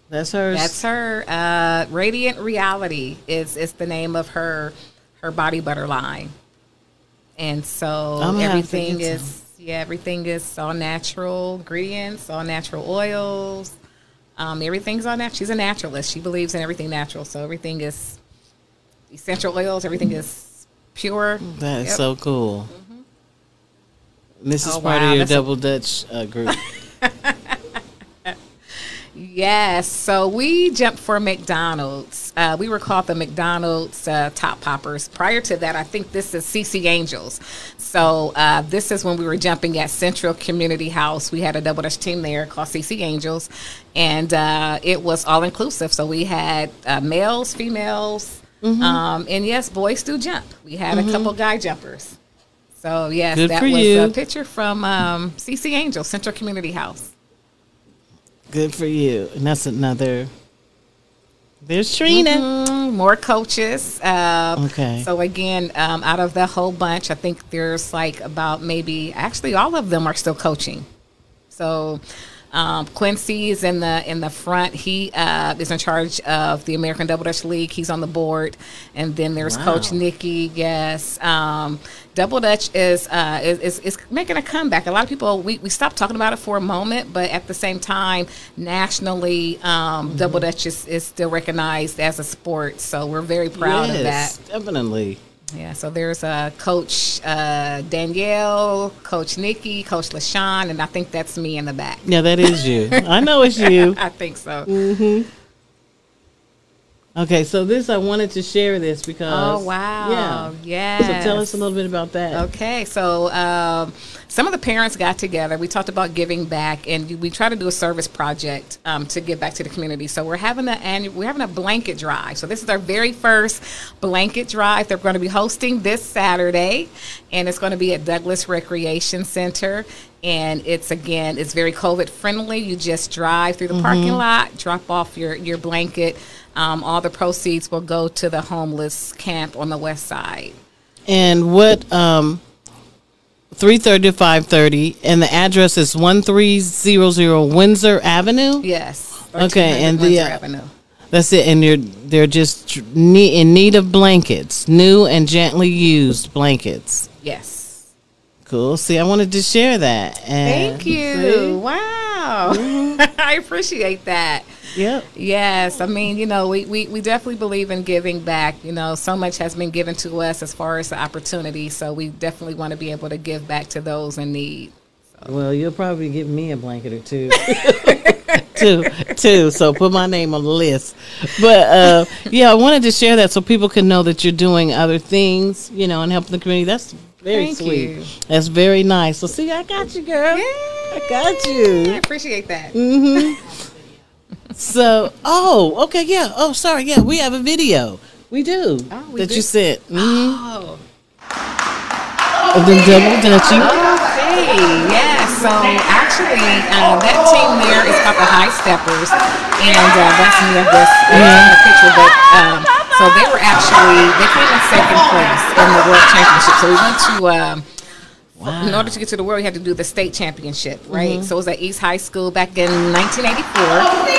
That's her. That's her. Uh, Radiant Reality is, is the name of her her body butter line. And so everything is, yeah, everything is all natural ingredients, all natural oils. Um, everything's all natural. She's a naturalist. She believes in everything natural. So everything is essential oils. Everything is pure. That is yep. so cool. Mm-hmm. This is oh, part wow. of your That's Double a- Dutch uh, group. Yes. So we jumped for McDonald's. Uh, we were called the McDonald's uh, Top Poppers. Prior to that, I think this is C C Angels. So uh, this is when we were jumping at Central Community House. We had a Double Dutch team there called C C Angels, and uh, it was all inclusive. So we had uh, males, females. Mm-hmm. Um, and, yes, boys do jump. We had mm-hmm. a couple guy jumpers. So, yes, Good that was you. a picture from um, C C Angel, Central Community House. Good for you. And that's another. There's Trina. Mm-hmm. More coaches. Uh, okay. So, again, um, out of the whole bunch, I think there's like about maybe, actually all of them are still coaching. So, Um, Quincy is in the in the front. He uh, is in charge of the American Double Dutch League. He's on the board, and then there's wow. Coach Nikki. Yes, um, Double Dutch is, uh, is is is making a comeback. A lot of people we, we stopped talking about it for a moment, but at the same time, nationally, um, mm-hmm. Double Dutch is, is still recognized as a sport. So we're very proud yes, of that. Definitely. Yeah, so there's uh, Coach uh, Danielle, Coach Nikki, Coach LaShawn, and I think that's me in the back. Yeah, that is you. I know it's you. I think so. Mm-hmm. Okay, so this, I wanted to share this because. Oh, wow. Yeah. Yes. So tell us a little bit about that. Okay, so um, some of the parents got together. We talked about giving back, and we try to do a service project um, to give back to the community. So we're having, a, and we're having a blanket drive. So this is our very first blanket drive. They're going to be hosting this Saturday, and it's going to be at Douglas Recreation Center. And it's, again, it's very COVID friendly. You just drive through the mm-hmm. parking lot, drop off your, your blanket. Um, all the proceeds will go to the homeless camp on the west side. And what, um, three thirty to five thirty, and the address is one three zero zero Windsor Avenue? Yes. Okay, and the, uh, Avenue. That's it, and they're, they're just in need of blankets, new and gently used blankets. Yes. Cool. See, I wanted to share that. And Thank you. See? Wow. Mm-hmm. I appreciate that. Yeah. Yes. I mean, you know, we, we, we definitely believe in giving back. You know, so much has been given to us as far as the opportunity. So we definitely want to be able to give back to those in need. So. Well, you'll probably give me a blanket or two. Two, two. So put my name on the list. But, uh, yeah, I wanted to share that so people can know that you're doing other things, you know, and helping the community. That's very Thank sweet. You. That's very nice. So, see, I got you, girl. Yay. I got you. I appreciate that. Mm-hmm. So, oh, okay, yeah. Oh, sorry, yeah, we have a video. We do. Oh, we that do. You sent. Mm-hmm. Oh. Oh, of the double dutching. Okay, yeah. So, actually, um, that team there is called the High Steppers, and uh, that's me of this yeah. picture. But, um, so, they were actually, they came in second place in the World Championship. So, we went to... Um, Wow. In order to get to the world, you had to do the state championship, right? Mm-hmm. So it was at East High School back in nineteen eighty-four,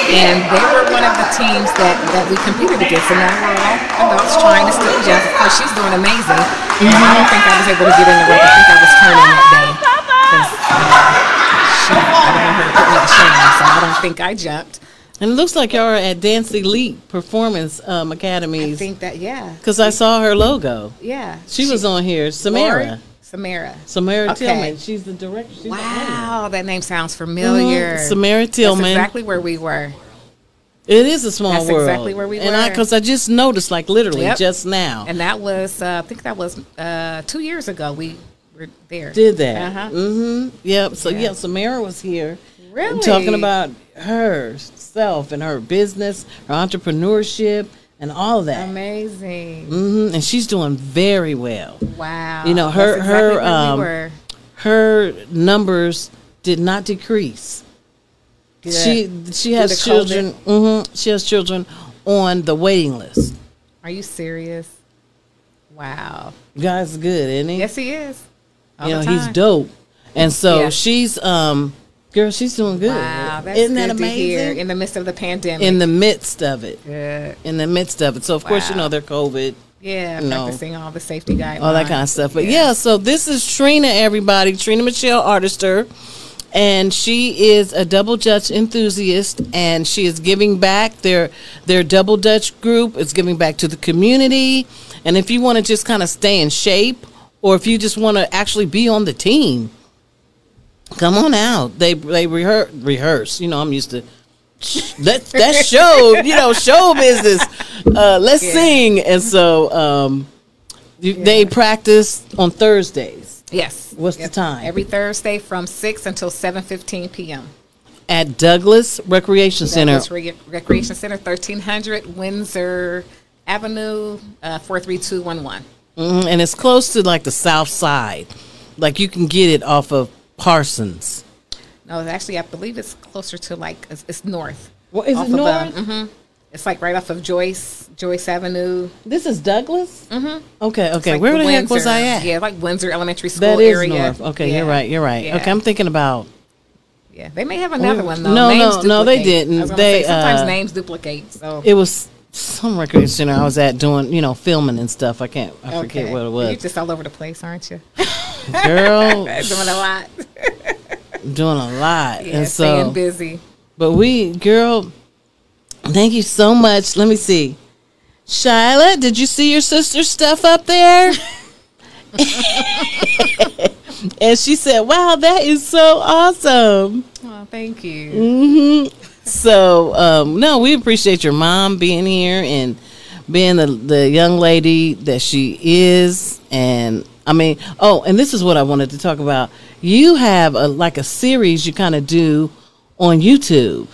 and they were one of the teams that, that we competed against. And now we're all adults trying to still jump. Of course, she's doing amazing. Mm-hmm. And I don't think I was able to get in the way. I think I was turning that day. Because uh, I don't want her to put me to shame, so I don't think I jumped. And it looks like y'all are at Dance Elite Performance um, Academies. I think that, yeah. Because I saw her logo. Yeah. She, she was on here. Samara. Lori. Samara. Samara okay. Tillman. She's the director. She's wow, the that name sounds familiar. Mm-hmm. Samara Tillman. That's exactly where we were. It is a small That's world. That's exactly where we and were. Because I, I just noticed, like, literally yep. just now. And that was, uh, I think that was uh, two years ago we were there. Did that. Uh-huh. Mm-hmm. Yep. So, yeah, yeah Samara was here. Really? Talking about herself and her business, her entrepreneurship. And all of that. Amazing. Mm-hmm. And she's doing very well. Wow. You know, her exactly her um, we her numbers did not decrease. Good. She she has children. Mm-hmm, she has children on the waiting list. Are you serious? Wow. God's good, isn't he? Yes, he is. All you know, he's dope. And so yeah. she's um girl, she's doing good. Wow, that's Isn't good that amazing? To hear in the midst of the pandemic. In the midst of it. Yeah. In the midst of it. So, of wow. course, you know, they're COVID. Yeah, you know, practicing all the safety guidelines. All that kind of stuff. But, yeah. yeah, so this is Trina, everybody. Trina Michelle Artister. And she is a double Dutch enthusiast. And she is giving back. Their, their double Dutch group is giving back to the community. And if you want to just kind of stay in shape or if you just want to actually be on the team, come on out. They they rehearse, rehearse. You know, I'm used to that, that show, you know, show business. Uh, let's yeah. sing. And so um, you, yeah. they practice on Thursdays. Yes. What's yep. the time? Every Thursday from six until seven fifteen p.m. At Douglas Recreation Center. Douglas Re- Recreation Center, thirteen hundred Windsor Avenue, uh, four three two one one. Mm-hmm. And it's close to, like, the south side. Like, you can get it off of Parsons. No, it's actually, I believe it's closer to like it's, it's north. What well, is it north? Of, uh, mm-hmm. It's like right off of Joyce Joyce Avenue. This is Douglas. Mm-hmm. Okay, okay. Like Where the, the heck was I at? Yeah, like Windsor Elementary School that is area. North. Okay, yeah. you're right. You're right. Yeah. Okay, I'm thinking about. Yeah, they may have another oh, one though. No, names no, duplicate. No, they didn't. I was they say, sometimes uh, names duplicate. So it was some recreation center I was at doing, you know, filming and stuff. I can't. I okay. forget what it was. You're just all over the place, aren't you? Girl, doing a lot. Doing a lot. Yeah, and so, staying busy. But we, girl, thank you so much. Let me see. Shyla, did you see your sister's stuff up there? And she said, wow, that is so awesome. Oh, thank you. Mm-hmm. So, um, no, we appreciate your mom being here and being the, the young lady that she is. And I mean, oh, and this is what I wanted to talk about. You have a like a series you kind of do on YouTube.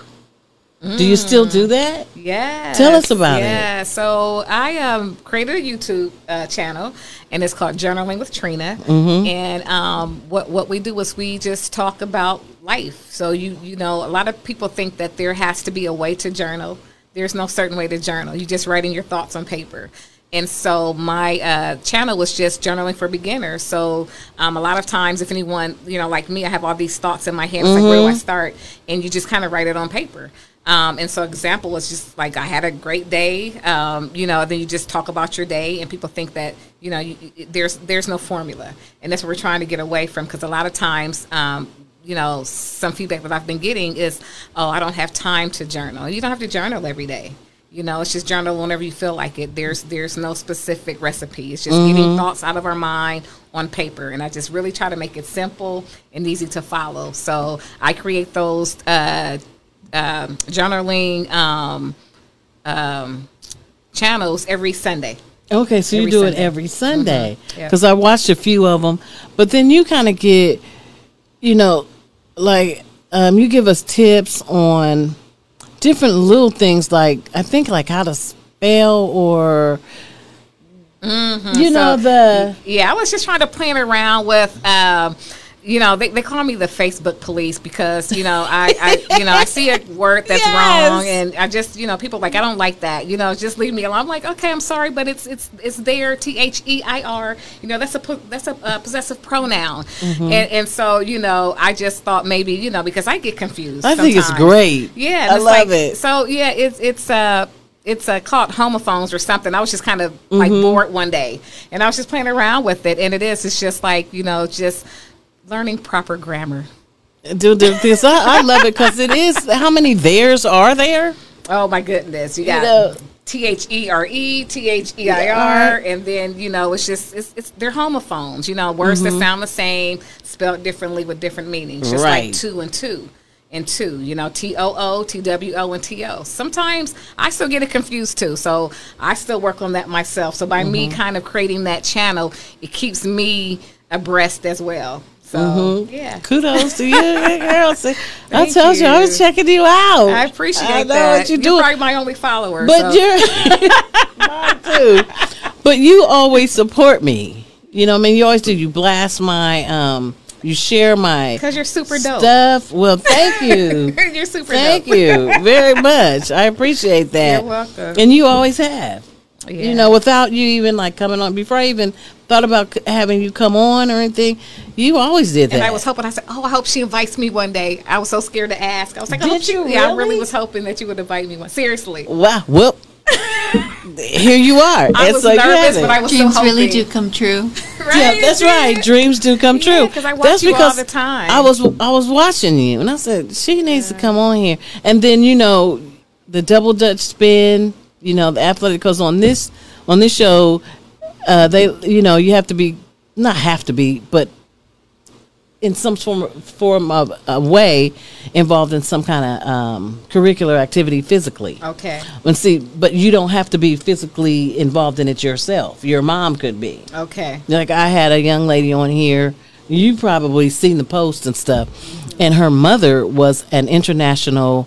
Mm. Do you still do that? Yeah. Tell us about yeah. it. Yeah, so I um, created a YouTube uh, channel, and it's called Journaling with Trina. Mm-hmm. And um, what what we do is we just talk about life. So, you you know, a lot of people think that there has to be a way to journal. There's no certain way to journal. You're just writing your thoughts on paper. And so my uh, channel was just Journaling for Beginners. So um, a lot of times if anyone, you know, like me, I have all these thoughts in my head. It's mm-hmm. like, where do I start? And you just kind of write it on paper. Um, and so example was just like, I had a great day, um, you know, then you just talk about your day and people think that, you know, you, there's there's no formula. And that's what we're trying to get away from because a lot of times um, you know, some feedback that I've been getting is, oh, I don't have time to journal. You don't have to journal every day. You know, it's just journal whenever you feel like it. There's there's no specific recipe. It's just mm-hmm. getting thoughts out of our mind on paper. And I just really try to make it simple and easy to follow. So I create those uh, um, journaling um, um, channels every Sunday. Okay, so every you do Sunday. it every Sunday. Because mm-hmm. yeah. I watched a few of them. But then you kind of get, you know, like um, you give us tips on different little things, like I think like how to spell or mm-hmm. you know so, the yeah I was just trying to plan around with um you know they, they call me the Facebook police because you know I, I you know I see a word that's yes. wrong and I just you know people are like I don't like that, you know, just leave me alone. I'm like, okay, I'm sorry, but it's it's it's there. T H E I R, you know, that's a that's a uh, possessive pronoun. Mm-hmm. and, and so you know I just thought maybe you know because I get confused I sometimes. Think it's great. Yeah, I love like, it. So yeah, it's it's uh It's uh, called homophones or something. I was just kind of mm-hmm. like bored one day, and I was just playing around with it. And it is. It's just like you know, just learning proper grammar. Do this. I, I love it because it is. How many theirs are there? Oh my goodness! You got you know, T H E R E, T H E I R, and then you know it's just it's it's they're homophones. You know, words mm-hmm. that sound the same, spelled differently with different meanings. Just right. like two and two. And two, you know, T O O, T W O, and T O. Sometimes I still get it confused, too. So I still work on that myself. So by mm-hmm. me kind of creating that channel, it keeps me abreast as well. So, mm-hmm. yeah. Kudos to you, girl. I told you. you, I was checking you out. I appreciate I know that. What you're you're doing. Probably my only follower. But so. You're mine, too. But you always support me. You know what I mean? You always do. You blast my... um You share my because you're super dope stuff. Well, thank you. You're super thank dope. Thank you very much. I appreciate that. You're welcome. And you always have. Yeah. You know, without you even like coming on, before I even thought about having you come on or anything, you always did that. And I was hoping, I said, oh, I hope she invites me one day. I was so scared to ask. I was like, did I hope she, you really? Yeah, I really was hoping that you would invite me one. Seriously. Wow. Well, here you are. I and was so nervous, but I was dreams so really do come true. Right? Yeah, that's right. Dreams do come true. Yeah, I watch that's you because all the time. I was I was watching you, and I said she needs yeah. to come on here. And then you know the double Dutch spin. You know the athletic because on this on this show, uh, they you know you have to be not have to be, but in some form form of a way involved in some kind of um, curricular activity physically. Okay. And see, but you don't have to be physically involved in it yourself. Your mom could be. Okay. Like I had a young lady on here. You've probably seen the posts and stuff. Mm-hmm. And her mother was an international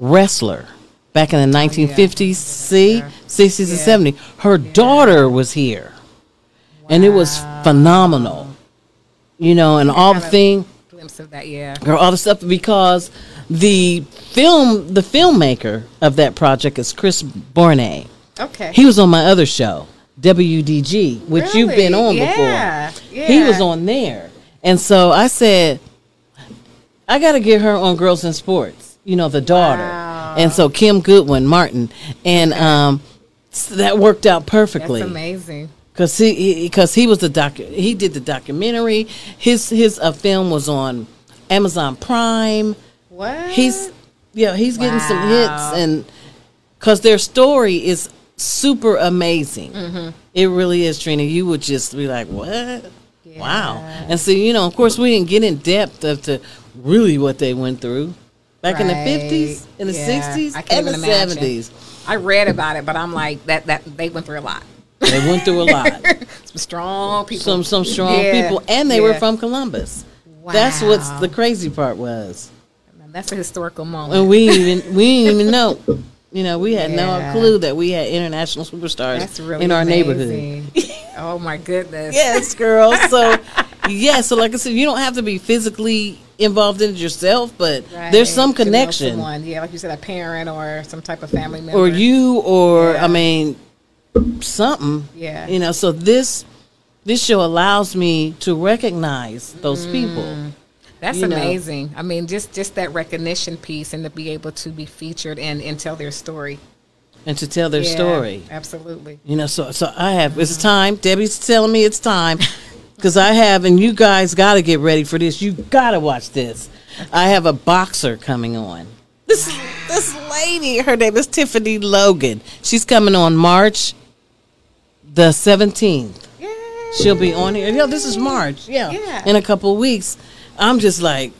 wrestler back in the nineteen fifties, oh, yeah. see, yeah. sixties yeah. and seventies. Her yeah. daughter was here. Wow. And it was phenomenal. You know, and all the thing, glimpse of that, yeah, or all the stuff because the film, the filmmaker of that project is Chris Borne. Okay, he was on my other show, W D G, which really? You've been on yeah. before. Yeah, he was on there, and so I said, I got to get her on Girls in Sports. You know, the daughter, wow. and so Kim Goodwin Martin, and um, so that worked out perfectly. That's amazing. Cause he, because he, he was the doc, he did the documentary. His his uh, film was on Amazon Prime. What he's yeah he's wow. getting some hits and because their story is super amazing. Mm-hmm. It really is, Trina. You would just be like, what? Yeah. Wow. And so you know, of course, we didn't get in depth of to really what they went through back right. in the fifties, in the yeah. sixties, and the seventies. I read about it, but I'm like that that they went through a lot. They went through a lot. Some strong people. Some some strong yeah. people. And they yeah. were from Columbus. Wow. That's what the crazy part was. That's a historical moment. And we even we didn't even know. You know, we had yeah. no clue that we had international superstars that's really in our amazing. Neighborhood. Oh my goodness. Yes, girl. So yeah, so like I said, you don't have to be physically involved in it yourself, but right. there's some connection. Someone, yeah, like you said, a parent or some type of family member. Or you or yeah. I mean something yeah you know so this this show allows me to recognize those mm. people. That's you amazing know. I mean just just that recognition piece and to be able to be featured and and tell their story and to tell their yeah, story absolutely you know so so I have mm-hmm. it's time. Debbie's telling me it's time because I have, and you guys got to get ready for this. You got to watch this. I have a boxer coming on. This this lady, her name is Tiffany Logan. She's coming on March the seventeenth. Yay. She'll be on here. Yeah, this is March. Yeah, yeah. In a couple of weeks. I'm just like,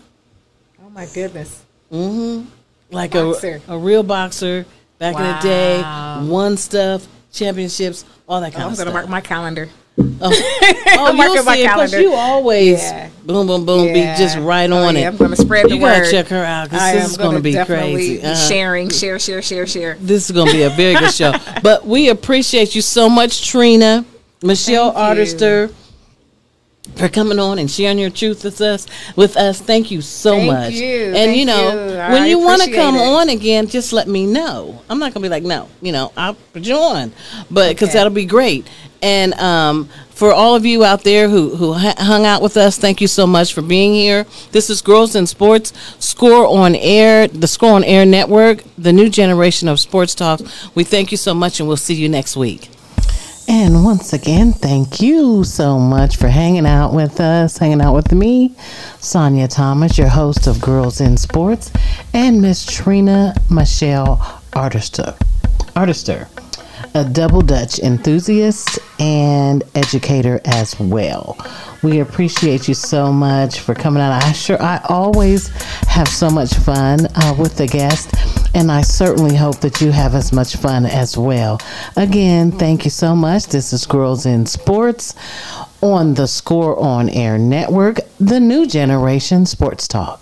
oh my goodness. Mm-hmm. Like a, a real boxer back wow. in the day, won stuff, championships, all that kind oh, of stuff. I'm going to mark my calendar. Oh, oh I'm you'll see my it, calendar. You always yeah. boom, boom, boom, yeah. be just right oh, on yeah. it. I'm going to spread the you word. You got to check her out because this is going to be crazy. Uh-huh. Sharing, share, share, share, share. This is going to be a very good show. But we appreciate you so much, Trina Michelle Artister, for coming on and sharing your truth with us. With us, thank you so thank much. You. And thank you know, you. when I you want to come it. on again, just let me know. I'm not gonna be like, no, you know, I'll put you on, but because okay. that'll be great. And um, for all of you out there who who hung out with us, thank you so much for being here. This is Girls in Sports, Score on Air, the Score on Air Network, the new generation of sports talks. We thank you so much, and we'll see you next week. And once again, thank you so much for hanging out with us, hanging out with me, Sonya Thomas, your host of Girls in Sports, and Miss Trina Michelle Artister, Artister, a double Dutch enthusiast and educator as well. We appreciate you so much for coming out. I sure I always have so much fun uh, with the guests. And I certainly hope that you have as much fun as well. Again, thank you so much. This is Girls in Sports on the Score On Air Network, the new generation sports talk.